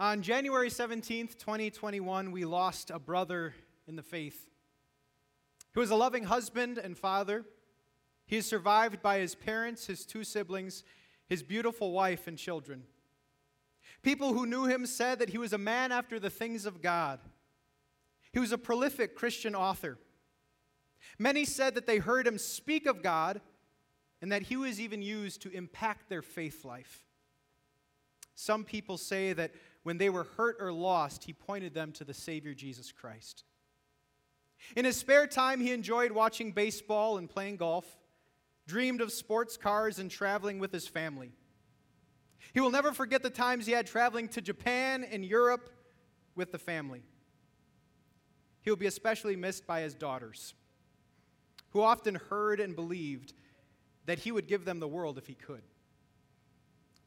On January 17th, 2021, we lost a brother in the faith. He was a loving husband and father. He is survived by his parents, his 2 siblings, his beautiful wife, and children. People who knew him said that he was a man after the things of God. He was a prolific Christian author. Many said that they heard him speak of God and that he was even used to impact their faith life. Some people say that when they were hurt or lost, he pointed them to the Savior Jesus Christ. In his spare time, he enjoyed watching baseball and playing golf, dreamed of sports cars and traveling with his family. He will never forget the times he had traveling to Japan and Europe with the family. He will be especially missed by his daughters, who often heard and believed that he would give them the world if he could.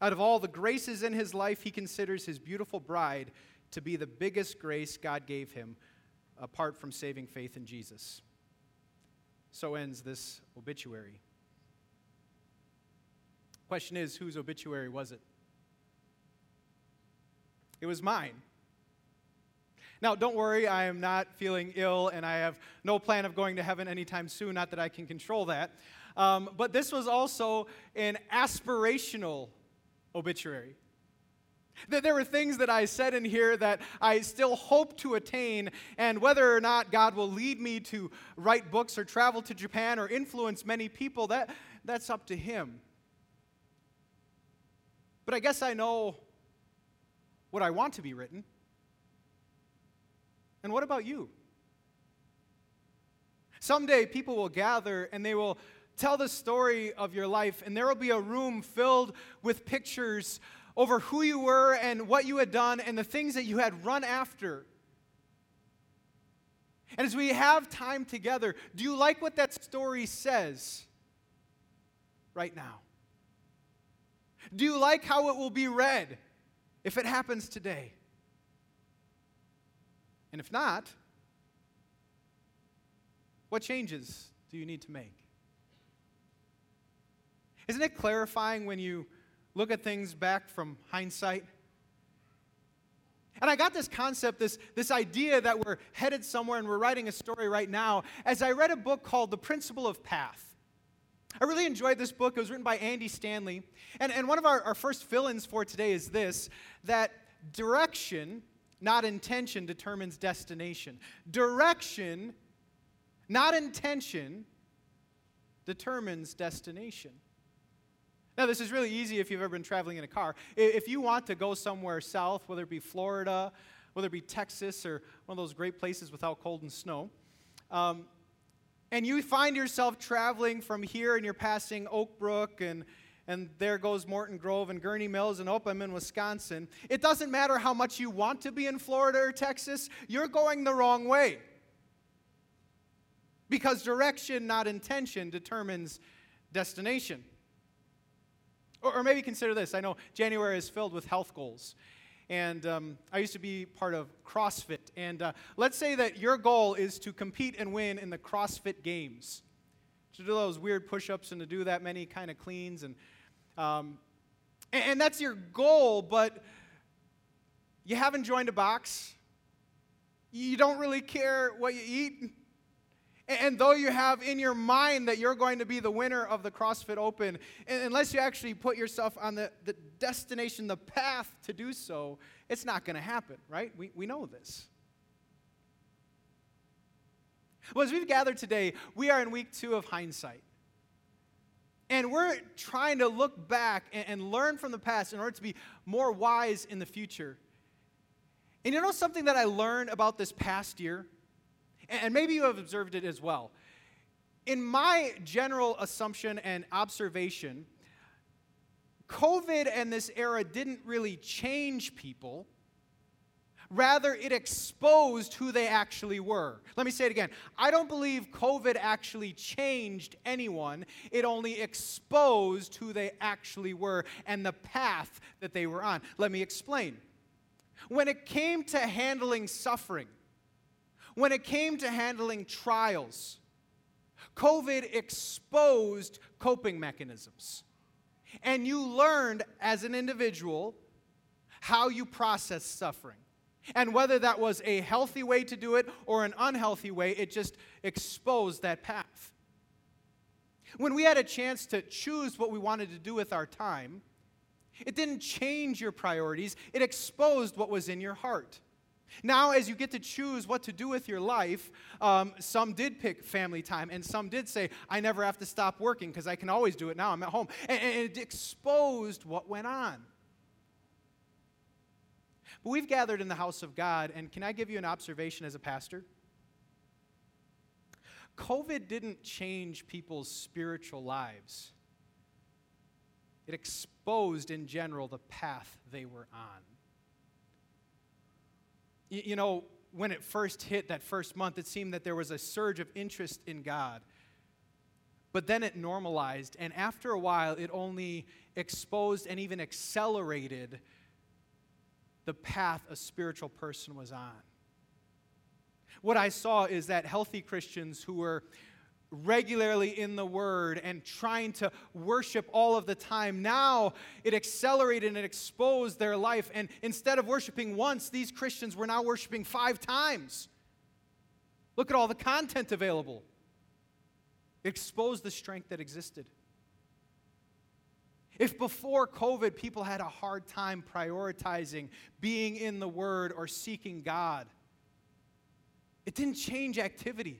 Out of all the graces in his life, he considers his beautiful bride to be the biggest grace God gave him, apart from saving faith in Jesus. So ends this obituary. Question is, whose obituary was it? It was mine. Now, don't worry, I am not feeling ill, and I have no plan of going to heaven anytime soon, not that I can control that. But this was also an aspirational obituary. There were things that I said in here that I still hope to attain, and whether or not God will lead me to write books or travel to Japan or influence many people, that's up to him. But I guess I know what I want to be written. And what about you? Someday people will gather and they will tell the story of your life, and there will be a room filled with pictures over who you were and what you had done and the things that you had run after. And as we have time together, do you like what that story says right now? Do you like how it will be read if it happens today? And if not, what changes do you need to make? Isn't it clarifying when you look at things back from hindsight? And I got this concept, this idea that we're headed somewhere and we're writing a story right now, as I read a book called The Principle of Path. I really enjoyed this book. It was written by Andy Stanley. And one of our first fill-ins for today is this, that direction, not intention, determines destination. Direction, not intention, determines destination. Now, this is really easy if you've ever been traveling in a car. If you want to go somewhere south, whether it be Florida, whether it be Texas, or one of those great places without cold and snow, and you find yourself traveling from here, and you're passing Oak Brook, and there goes Morton Grove, and Gurney Mills, and Opam in Wisconsin. It doesn't matter how much you want to be in Florida or Texas, you're going the wrong way. Because direction, not intention, determines destination. Or maybe consider this. I know January is filled with health goals. And I used to be part of CrossFit. And let's say that your goal is to compete and win in the CrossFit Games, to do those weird push-ups and to do that many kind of cleans. And that's your goal, but you haven't joined a box. You don't really care what you eat. And though you have in your mind that you're going to be the winner of the CrossFit Open, unless you actually put yourself on the destination, the path to do so, it's not going to happen, right? We know this. Well, as we've gathered today, we are in week 2 of hindsight. And we're trying to look back and learn from the past in order to be more wise in the future. And you know something that I learned about this past year? And maybe you have observed it as well. In my general assumption and observation, COVID and this era didn't really change people. Rather, it exposed who they actually were. Let me say it again. I don't believe COVID actually changed anyone. It only exposed who they actually were and the path that they were on. Let me explain. When it came to handling suffering, when it came to handling trials, COVID exposed coping mechanisms. And you learned as an individual how you process suffering. And whether that was a healthy way to do it or an unhealthy way, it just exposed that path. When we had a chance to choose what we wanted to do with our time, it didn't change your priorities. It exposed what was in your heart. Now, as you get to choose what to do with your life, some did pick family time, and some did say, I never have to stop working because I can always do it now. I'm at home. And it exposed what went on. But we've gathered in the house of God, and can I give you an observation as a pastor? COVID didn't change people's spiritual lives. It exposed, in general, the path they were on. You know, when it first hit that first month, it seemed that there was a surge of interest in God. But then it normalized, and after a while, it only exposed and even accelerated the path a spiritual person was on. What I saw is that healthy Christians who were regularly in the Word and trying to worship all of the time, now it accelerated and it exposed their life. And instead of worshiping once, these Christians were now worshiping 5 times. Look at all the content available. It exposed the strength that existed. If before COVID people had a hard time prioritizing being in the Word or seeking God, it didn't change activity.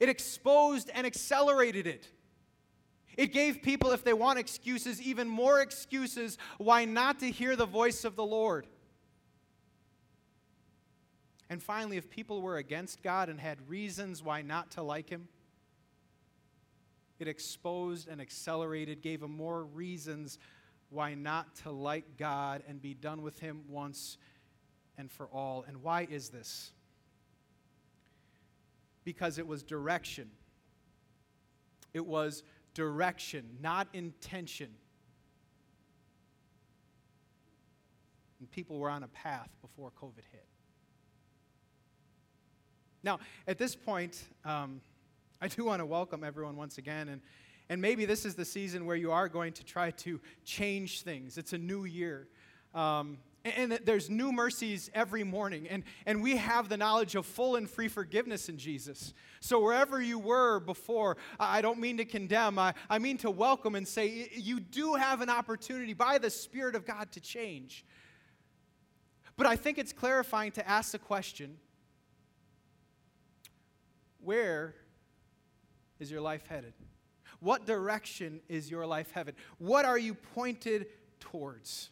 It exposed and accelerated it. It gave people, if they want excuses, even more excuses why not to hear the voice of the Lord. And finally, if people were against God and had reasons why not to like Him, it exposed and accelerated, gave them more reasons why not to like God and be done with Him once and for all. And why is this? Because it was direction. It was direction, not intention. And people were on a path before COVID hit. Now, at this point, I do want to welcome everyone once again. And maybe this is the season where you are going to try to change things. It's a new year. And there's new mercies every morning. And we have the knowledge of full and free forgiveness in Jesus. So wherever you were before, I don't mean to condemn. I mean to welcome and say you do have an opportunity by the Spirit of God to change. But I think it's clarifying to ask the question, where is your life headed? What direction is your life headed? What are you pointed towards?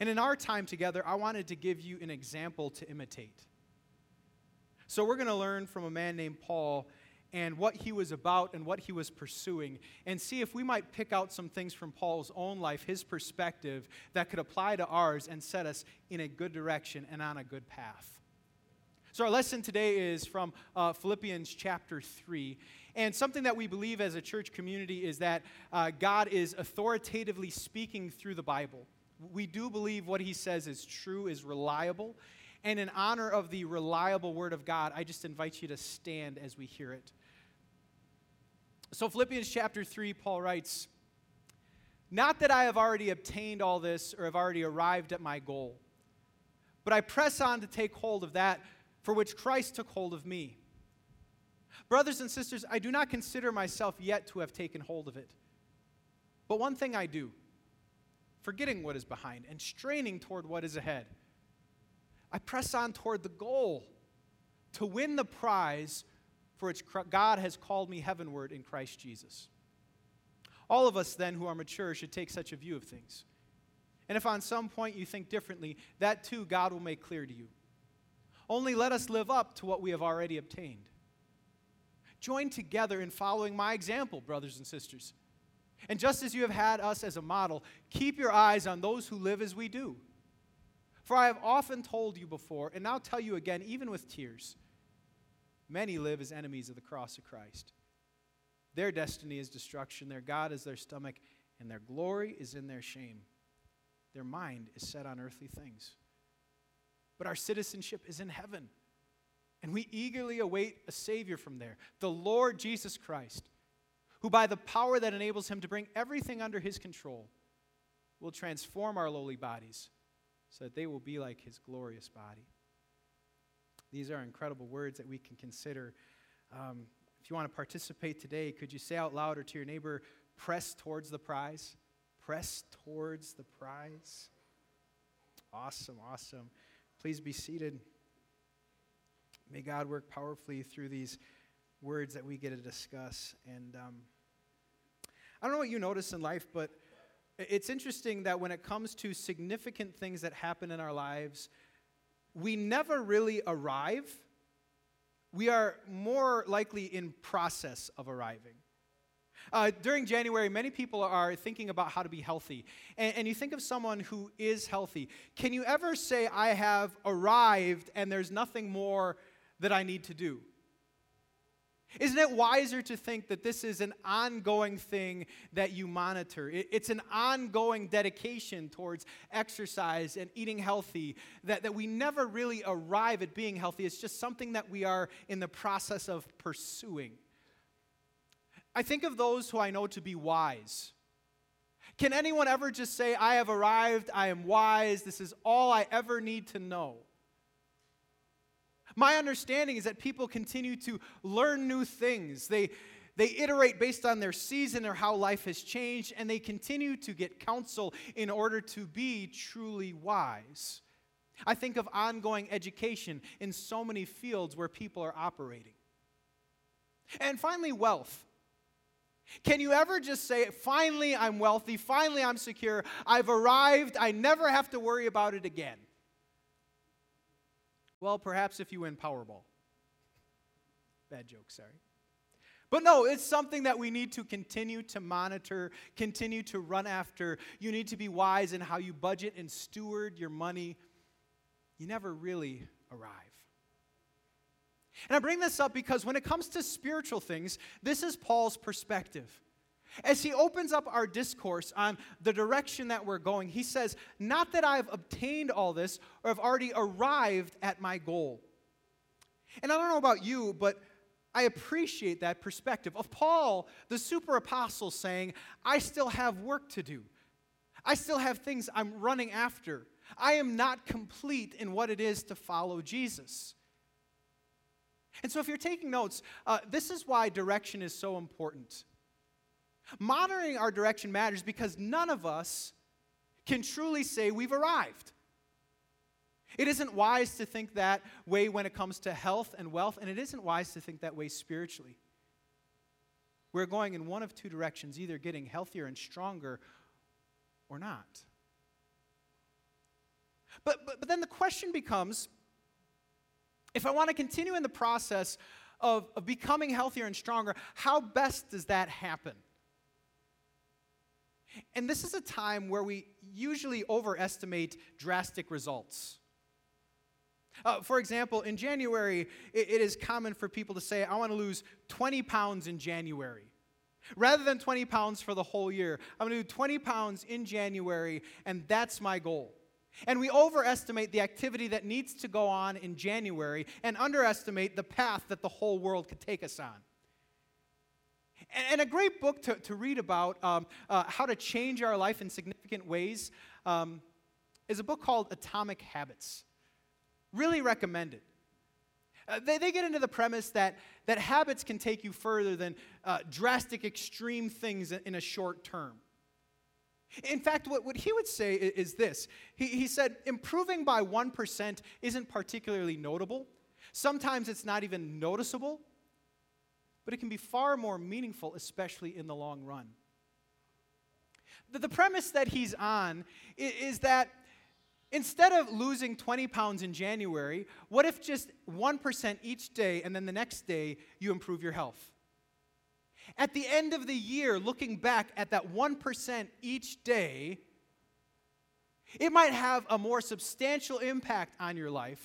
And in our time together, I wanted to give you an example to imitate. So we're going to learn from a man named Paul and what he was about and what he was pursuing, and see if we might pick out some things from Paul's own life, his perspective, that could apply to ours and set us in a good direction and on a good path. So our lesson today is from Philippians chapter 3. And something that we believe as a church community is that God is authoritatively speaking through the Bible. We do believe what He says is true, is reliable. And in honor of the reliable Word of God, I just invite you to stand as we hear it. So Philippians chapter 3, Paul writes, "Not that I have already obtained all this or have already arrived at my goal, but I press on to take hold of that for which Christ took hold of me. Brothers and sisters, I do not consider myself yet to have taken hold of it. But one thing I do, forgetting what is behind and straining toward what is ahead, I press on toward the goal to win the prize for which God has called me heavenward in Christ Jesus. All of us then who are mature should take such a view of things. And if on some point you think differently, that too God will make clear to you. Only let us live up to what we have already obtained. Join together in following my example, brothers and sisters. And just as you have had us as a model, keep your eyes on those who live as we do. For I have often told you before, and now tell you again, even with tears, many live as enemies of the cross of Christ. Their destiny is destruction, their God is their stomach, and their glory is in their shame. Their mind is set on earthly things. But our citizenship is in heaven, and we eagerly await a Savior from there, the Lord Jesus Christ, who by the power that enables Him to bring everything under His control will transform our lowly bodies so that they will be like his glorious body. These are incredible words that we can consider. If you want to participate today, could you say out loud or to your neighbor, press towards the prize? Press towards the prize. Awesome, awesome. Please be seated. May God work powerfully through these words that we get to discuss. And I don't know what you notice in life, but it's interesting that when it comes to significant things that happen in our lives, we never really arrive. We are more likely in process of arriving. During January, many people are thinking about how to be healthy. And you think of someone who is healthy. Can you ever say, I have arrived and there's nothing more that I need to do? Isn't it wiser to think that this is an ongoing thing that you monitor? It's an ongoing dedication towards exercise and eating healthy, that we never really arrive at being healthy. It's just something that we are in the process of pursuing. I think of those who I know to be wise. Can anyone ever just say, I have arrived, I am wise, this is all I ever need to know? My understanding is that people continue to learn new things. They iterate based on their season or how life has changed, and they continue to get counsel in order to be truly wise. I think of ongoing education in so many fields where people are operating. And finally, wealth. Can you ever just say, finally I'm wealthy, finally I'm secure, I've arrived, I never have to worry about it again? Well, perhaps if you win Powerball. Bad joke, sorry. But no, it's something that we need to continue to monitor, continue to run after. You need to be wise in how you budget and steward your money. You never really arrive. And I bring this up because when it comes to spiritual things, this is Paul's perspective. As he opens up our discourse on the direction that we're going, he says, not that I've obtained all this or have already arrived at my goal. And I don't know about you, but I appreciate that perspective of Paul, the super apostle, saying, I still have work to do. I still have things I'm running after. I am not complete in what it is to follow Jesus. And so if you're taking notes, this is why direction is so important. Monitoring our direction matters because none of us can truly say we've arrived. It isn't wise to think that way when it comes to health and wealth, and it isn't wise to think that way spiritually. We're going in one of two directions, either getting healthier and stronger or not. But then the question becomes, if I want to continue in the process of becoming healthier and stronger, how best does that happen? And this is a time where we usually overestimate drastic results. For example, in January, it is common for people to say, I want to lose 20 pounds in January. Rather than 20 pounds for the whole year, I'm going to do 20 pounds in January, and that's my goal. And we overestimate the activity that needs to go on in January and underestimate the path that the whole world could take us on. And a great book to read about how to change our life in significant ways is a book called Atomic Habits. Really recommend it. They get into the premise that habits can take you further than drastic, extreme things in a short term. In fact, what he would say is this. He said, improving by 1% isn't particularly notable. Sometimes it's not even noticeable, but it can be far more meaningful, especially in the long run. The premise that he's on is that instead of losing 20 pounds in January, what if just 1% each day, and then the next day you improve your health? At the end of the year, looking back at that 1% each day, it might have a more substantial impact on your life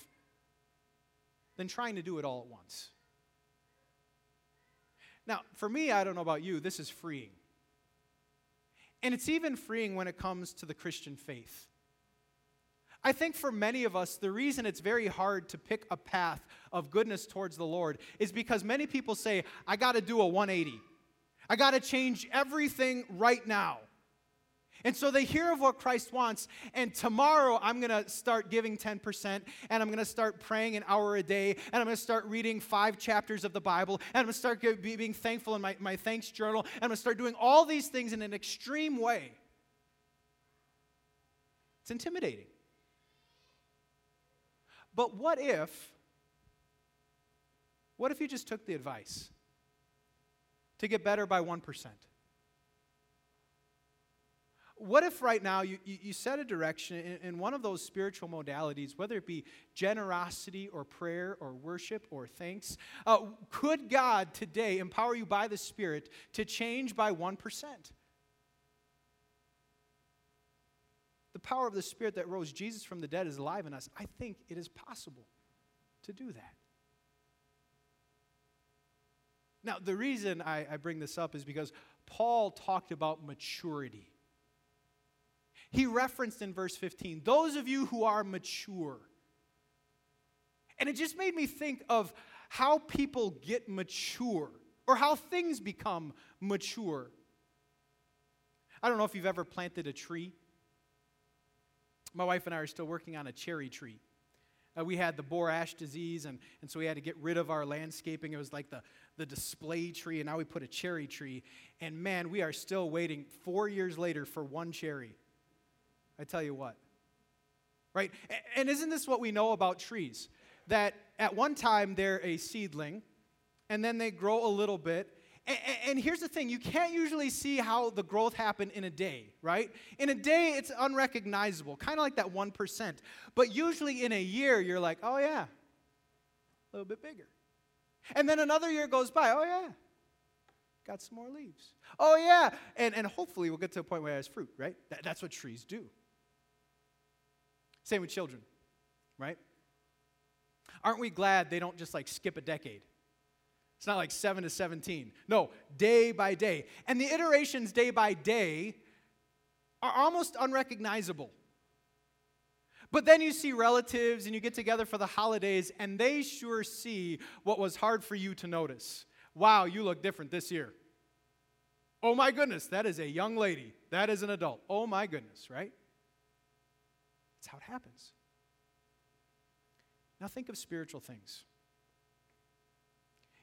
than trying to do it all at once. Now, for me, I don't know about you, this is freeing. And it's even freeing when it comes to the Christian faith. I think for many of us, the reason it's very hard to pick a path of goodness towards the Lord is because many people say, I got to do a 180. I got to change everything right now. And so they hear of what Christ wants, and tomorrow I'm going to start giving 10%, and I'm going to start praying an hour a day, and I'm going to start reading 5 chapters of the Bible, and I'm going to start being thankful in my thanks journal, and I'm going to start doing all these things in an extreme way. It's intimidating. But what if you just took the advice to get better by 1%? What if right now you set a direction in one of those spiritual modalities, whether it be generosity or prayer or worship or thanks? Could God today empower you by the Spirit to change by 1%? The power of the Spirit that rose Jesus from the dead is alive in us. I think it is possible to do that. Now, the reason I bring this up is because Paul talked about maturity. He referenced in verse 15, those of you who are mature. And it just made me think of how people get mature or how things become mature. I don't know if you've ever planted a tree. My wife and I are still working on a cherry tree. We had the boar ash disease, and so we had to get rid of our landscaping. It was like the display tree, and now we put a cherry tree. And man, we are still waiting 4 years later for one cherry. I tell you what, right? And isn't this what we know about trees? That at one time they're a seedling, and then they grow a little bit. And here's the thing, you can't usually see how the growth happened in a day, right? In a day, it's unrecognizable, kind of like that 1%. But usually in a year, you're like, oh yeah, a little bit bigger. And then another year goes by, oh yeah, got some more leaves. Oh yeah, and hopefully we'll get to a point where it has fruit, right? That's what trees do. Same with children, right? Aren't we glad they don't just like skip a decade? It's not like 7 to 17. No, day by day. And the iterations day by day are almost unrecognizable. But then you see relatives and you get together for the holidays and they sure see what was hard for you to notice. Wow, you look different this year. Oh my goodness, that is a young lady. That is an adult. Oh my goodness, right? That's how it happens. Now think of spiritual things.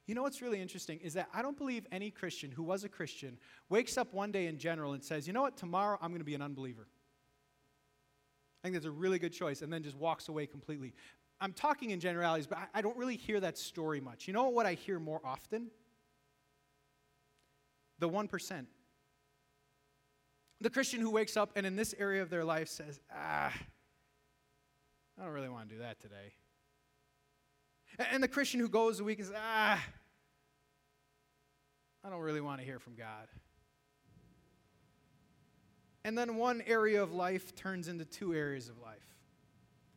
You know what's really interesting is that I don't believe any Christian who was a Christian wakes up one day in general and says, you know what, tomorrow I'm going to be an unbeliever. I think that's a really good choice, and then just walks away completely. I'm talking in generalities, but I don't really hear that story much. You know what I hear more often? The 1%. The Christian who wakes up and in this area of their life says, I don't really want to do that today. And the Christian who goes a week is, I don't really want to hear from God. And then one area of life turns into two areas of life.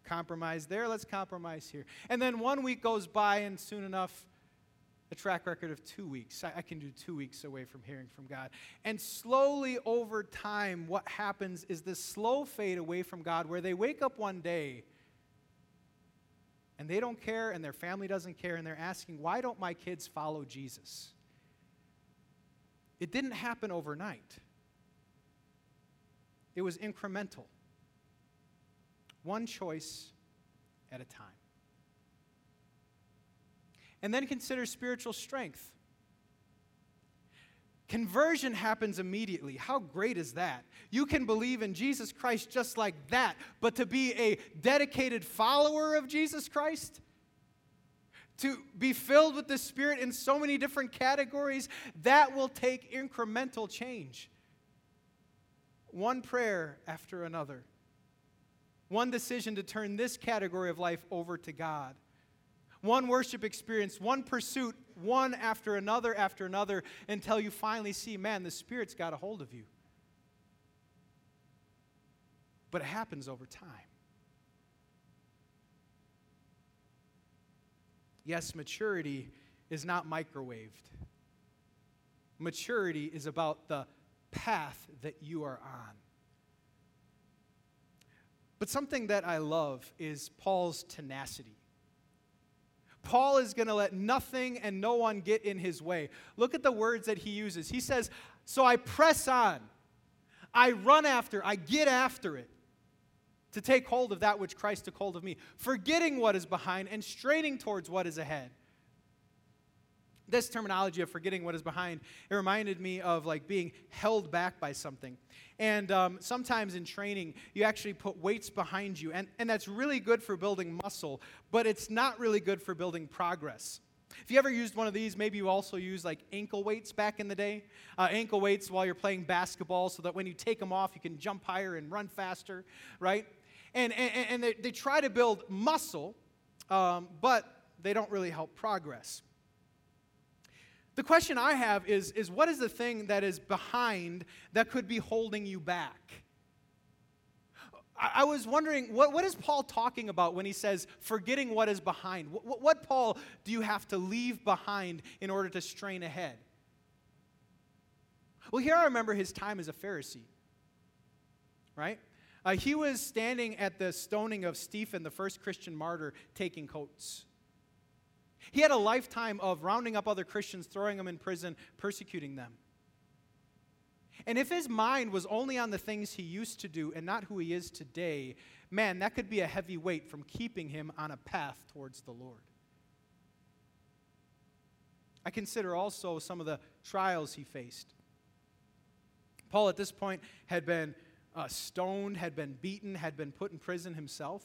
Compromise there, let's compromise here. And then 1 week goes by, and soon enough, a track record of 2 weeks. I can do 2 weeks away from hearing from God. And slowly over time, what happens is this slow fade away from God where they wake up one day and they don't care, and their family doesn't care, and they're asking, why don't my kids follow Jesus? It didn't happen overnight. It was incremental. One choice at a time. And then consider spiritual strength. Conversion happens immediately. How great is that? You can believe in Jesus Christ just like that, but to be a dedicated follower of Jesus Christ, to be filled with the Spirit in so many different categories, that will take incremental change. One prayer after another. One decision to turn this category of life over to God. One worship experience, one pursuit, one after another, until you finally see, man, the Spirit's got a hold of you. But it happens over time. Yes, maturity is not microwaved. Maturity is about the path that you are on. But something that I love is Paul's tenacity. Paul is going to let nothing and no one get in his way. Look at the words that he uses. He says, so I press on. I run after, I get after it, to take hold of that which Christ took hold of me, forgetting what is behind and straining towards what is ahead. This terminology of forgetting what is behind, it reminded me of like being held back by something. And sometimes in training, you actually put weights behind you, and that's really good for building muscle, but it's not really good for building progress. If you ever used one of these, maybe you also used like ankle weights back in the day. Ankle weights while you're playing basketball so that when you take them off, you can jump higher and run faster, right? And they try to build muscle, but they don't really help progress. The question I have is what is the thing that is behind that could be holding you back? I was wondering, what is Paul talking about when he says, forgetting what is behind? What, Paul, do you have to leave behind in order to strain ahead? Well, here I remember his time as a Pharisee, right? He was standing at the stoning of Stephen, the first Christian martyr, taking coats. He had a lifetime of rounding up other Christians, throwing them in prison, persecuting them. And if his mind was only on the things he used to do and not who he is today, man, that could be a heavy weight from keeping him on a path towards the Lord. I consider also some of the trials he faced. Paul at this point had been stoned, had been beaten, had been put in prison himself.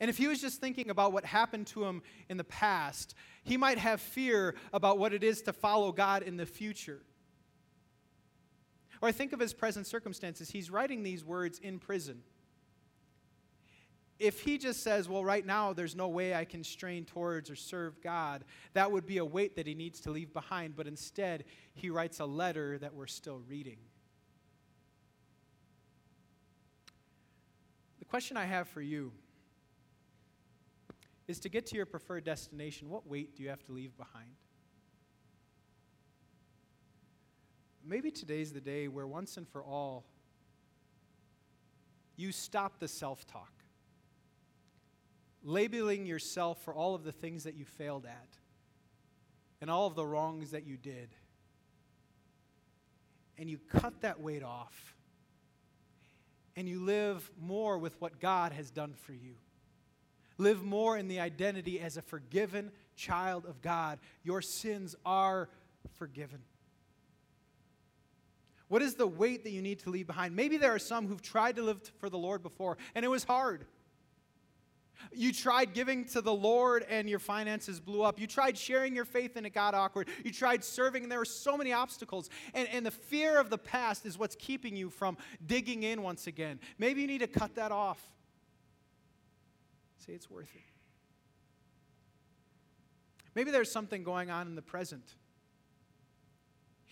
And if he was just thinking about what happened to him in the past, he might have fear about what it is to follow God in the future. Or I think of his present circumstances. He's writing these words in prison. If he just says, well, right now there's no way I can strain towards or serve God, that would be a weight that he needs to leave behind. But instead, he writes a letter that we're still reading. The question I have for you is to get to your preferred destination, what weight do you have to leave behind? Maybe today's the day where once and for all, you stop the self-talk, labeling yourself for all of the things that you failed at and all of the wrongs that you did, and you cut that weight off, and you live more with what God has done for you. Live more in the identity as a forgiven child of God. Your sins are forgiven. What is the weight that you need to leave behind? Maybe there are some who've tried to live for the Lord before, and it was hard. You tried giving to the Lord, and your finances blew up. You tried sharing your faith, and it got awkward. You tried serving, and there were so many obstacles. And the fear of the past is what's keeping you from digging in once again. Maybe you need to cut that off. Say it's worth it. Maybe there's something going on in the present.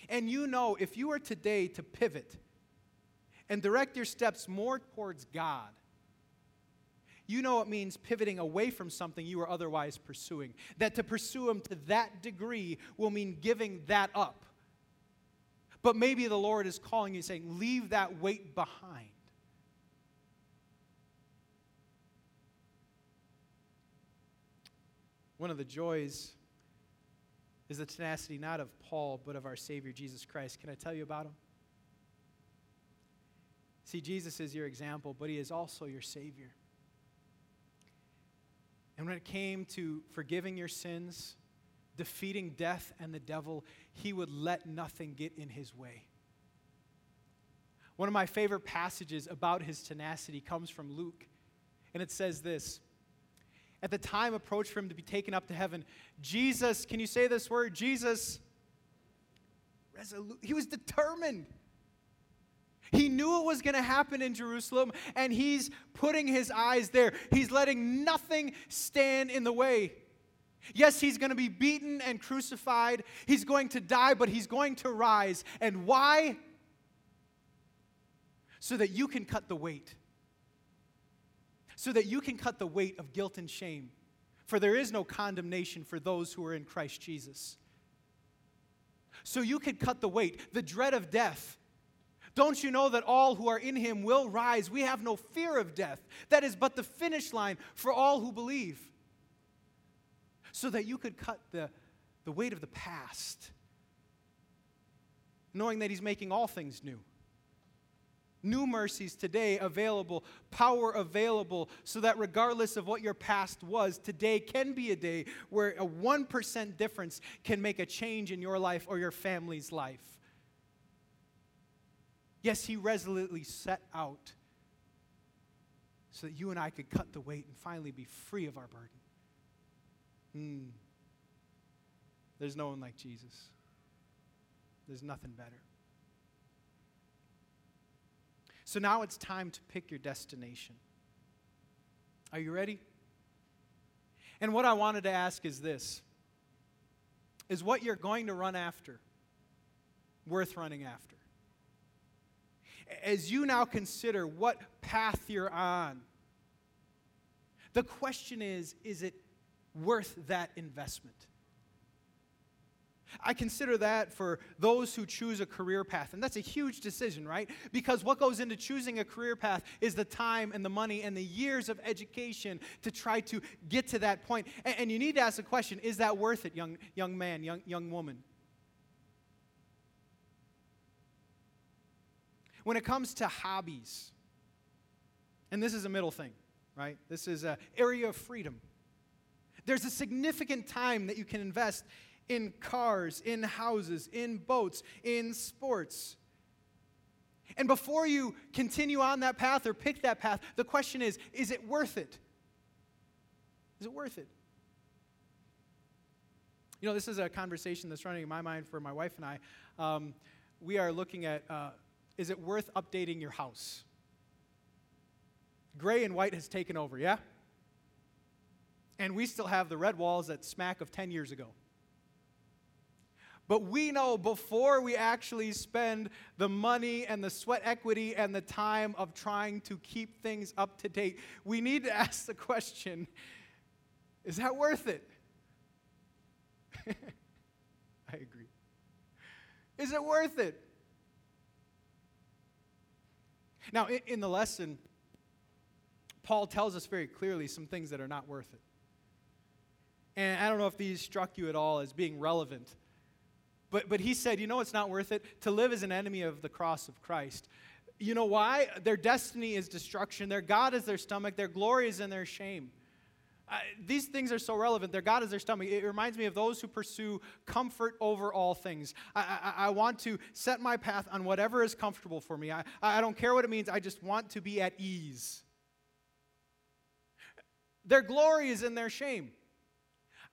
And you know, if you were today to pivot and direct your steps more towards God, you know it means pivoting away from something you were otherwise pursuing. That to pursue Him to that degree will mean giving that up. But maybe the Lord is calling you saying, leave that weight behind. One of the joys is the tenacity not of Paul, but of our Savior, Jesus Christ. Can I tell you about him? See, Jesus is your example, but he is also your Savior. And when it came to forgiving your sins, defeating death and the devil, he would let nothing get in his way. One of my favorite passages about his tenacity comes from Luke, and it says this. At the time approached for him to be taken up to heaven, Jesus, can you say this word? Jesus, resolute. He was determined. He knew it was going to happen in Jerusalem, and he's putting his eyes there. He's letting nothing stand in the way. Yes, he's going to be beaten and crucified. He's going to die, but he's going to rise. And why? So that you can cut the weight. So that you can cut the weight of guilt and shame. For there is no condemnation for those who are in Christ Jesus. So you can cut the weight, the dread of death. Don't you know that all who are in him will rise? We have no fear of death. That is but the finish line for all who believe. So that you could cut the weight of the past, knowing that he's making all things new. New mercies today available, power available, so that regardless of what your past was, today can be a day where a 1% difference can make a change in your life or your family's life. Yes, he resolutely set out so that you and I could cut the weight and finally be free of our burden. There's no one like Jesus. There's nothing better. So now it's time to pick your destination. Are you ready? And what I wanted to ask is this. Is what you're going to run after worth running after? As you now consider what path you're on, the question is it worth that investment? I consider that for those who choose a career path. And that's a huge decision, right? Because what goes into choosing a career path is the time and the money and the years of education to try to get to that point. And you need to ask the question, is that worth it, young man, young woman? When it comes to hobbies, and this is a middle thing, right? This is an area of freedom. There's a significant time that you can invest in cars, in houses, in boats, in sports. And before you continue on that path or pick that path, the question is it worth it? Is it worth it? You know, this is a conversation that's running in my mind for my wife and I. We are looking at, is it worth updating your house? Gray and white has taken over, yeah? And we still have the red walls that smack of 10 years ago. But we know before we actually spend the money and the sweat equity and the time of trying to keep things up to date, we need to ask the question, is that worth it? I agree. Is it worth it? Now, in the lesson, Paul tells us very clearly some things that are not worth it. And I don't know if these struck you at all as being relevant. But he said, you know it's not worth it? To live as an enemy of the cross of Christ. You know why? Their destiny is destruction. Their God is their stomach. Their glory is in their shame. These things are so relevant. Their God is their stomach. It reminds me of those who pursue comfort over all things. I want to set my path on whatever is comfortable for me. I don't care what it means. I just want to be at ease. Their glory is in their shame.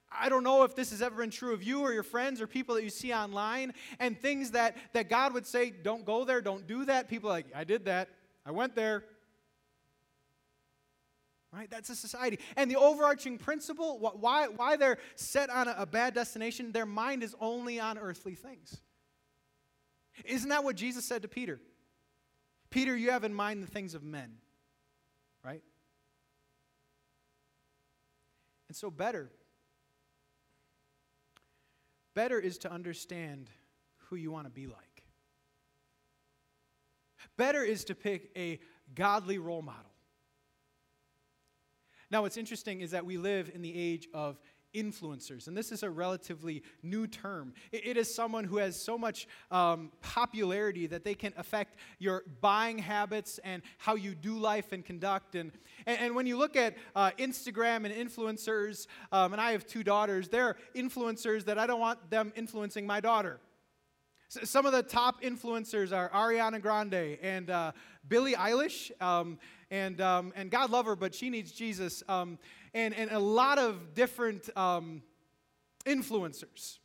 I don't know if this has ever been true of you or your friends or people that you see online, and things that God would say, don't go there, don't do that. People are like, I did that, I went there. Right? That's a society. And the overarching principle, why they're set on a bad destination, their mind is only on earthly things. Isn't that what Jesus said to Peter? Peter, you have in mind the things of men. Right? And so Better is to understand who you want to be like. Better is to pick a godly role model. Now, what's interesting is that we live in the age of influencers, and this is a relatively new term. It is someone who has so much popularity that they can affect your buying habits and how you do life and conduct. And when you look at Instagram and influencers, and I have two daughters, they're influencers that I don't want them influencing my daughter. So some of the top influencers are Ariana Grande and Billie Eilish, and God love her, but she needs Jesus, and a lot of different influencers.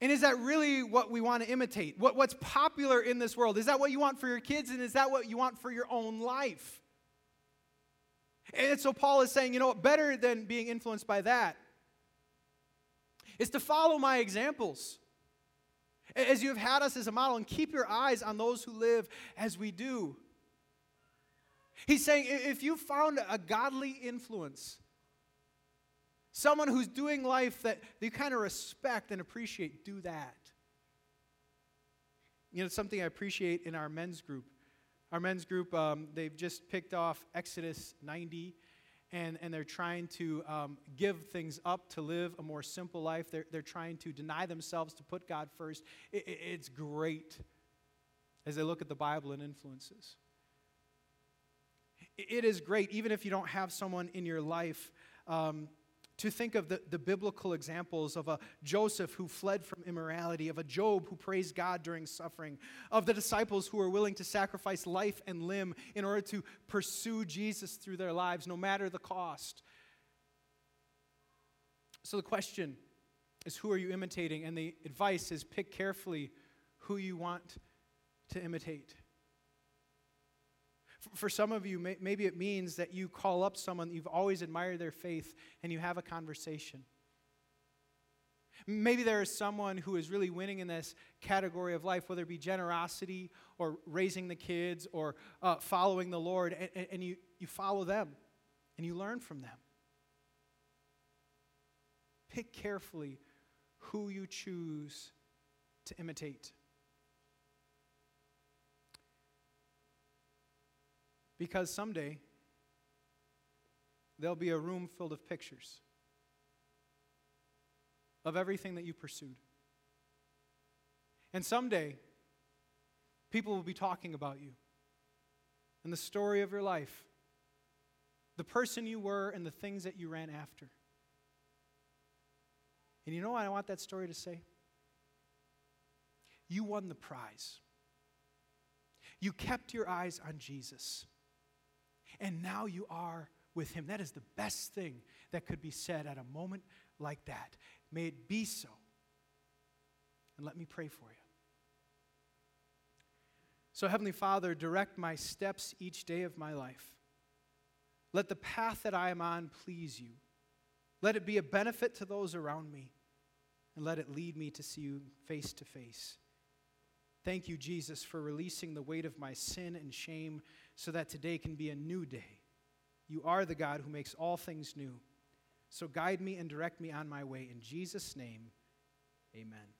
And is that really what we want to imitate? What's popular in this world? Is that what you want for your kids, and is that what you want for your own life? And so Paul is saying, you know what, better than being influenced by that is to follow my examples as you have had us as a model, and keep your eyes on those who live as we do. He's saying if you found a godly influence, someone who's doing life that you kind of respect and appreciate, do that. You know, something I appreciate in our men's group. Our men's group, they've just picked off Exodus 90, and they're trying to give things up to live a more simple life. They're trying to deny themselves to put God first. It's great as they look at the Bible and influences. It is great, even if you don't have someone in your life, to think of the biblical examples of a Joseph who fled from immorality, of a Job who praised God during suffering, of the disciples who were willing to sacrifice life and limb in order to pursue Jesus through their lives, no matter the cost. So the question is, who are you imitating? And the advice is, pick carefully who you want to imitate. For some of you, maybe it means that you call up someone you've always admired their faith and you have a conversation. Maybe there is someone who is really winning in this category of life, whether it be generosity or raising the kids or following the Lord, and you follow them and you learn from them. Pick carefully who you choose to imitate. Because someday, there'll be a room filled of pictures of everything that you pursued. And someday, people will be talking about you and the story of your life, the person you were and the things that you ran after. And you know what I want that story to say? You won the prize. You kept your eyes on Jesus. And now you are with him. That is the best thing that could be said at a moment like that. May it be so. And let me pray for you. So, Heavenly Father, direct my steps each day of my life. Let the path that I am on please you. Let it be a benefit to those around me. And let it lead me to see you face to face. Thank you, Jesus, for releasing the weight of my sin and shame so that today can be a new day. You are the God who makes all things new. So guide me and direct me on my way. In Jesus' name, amen.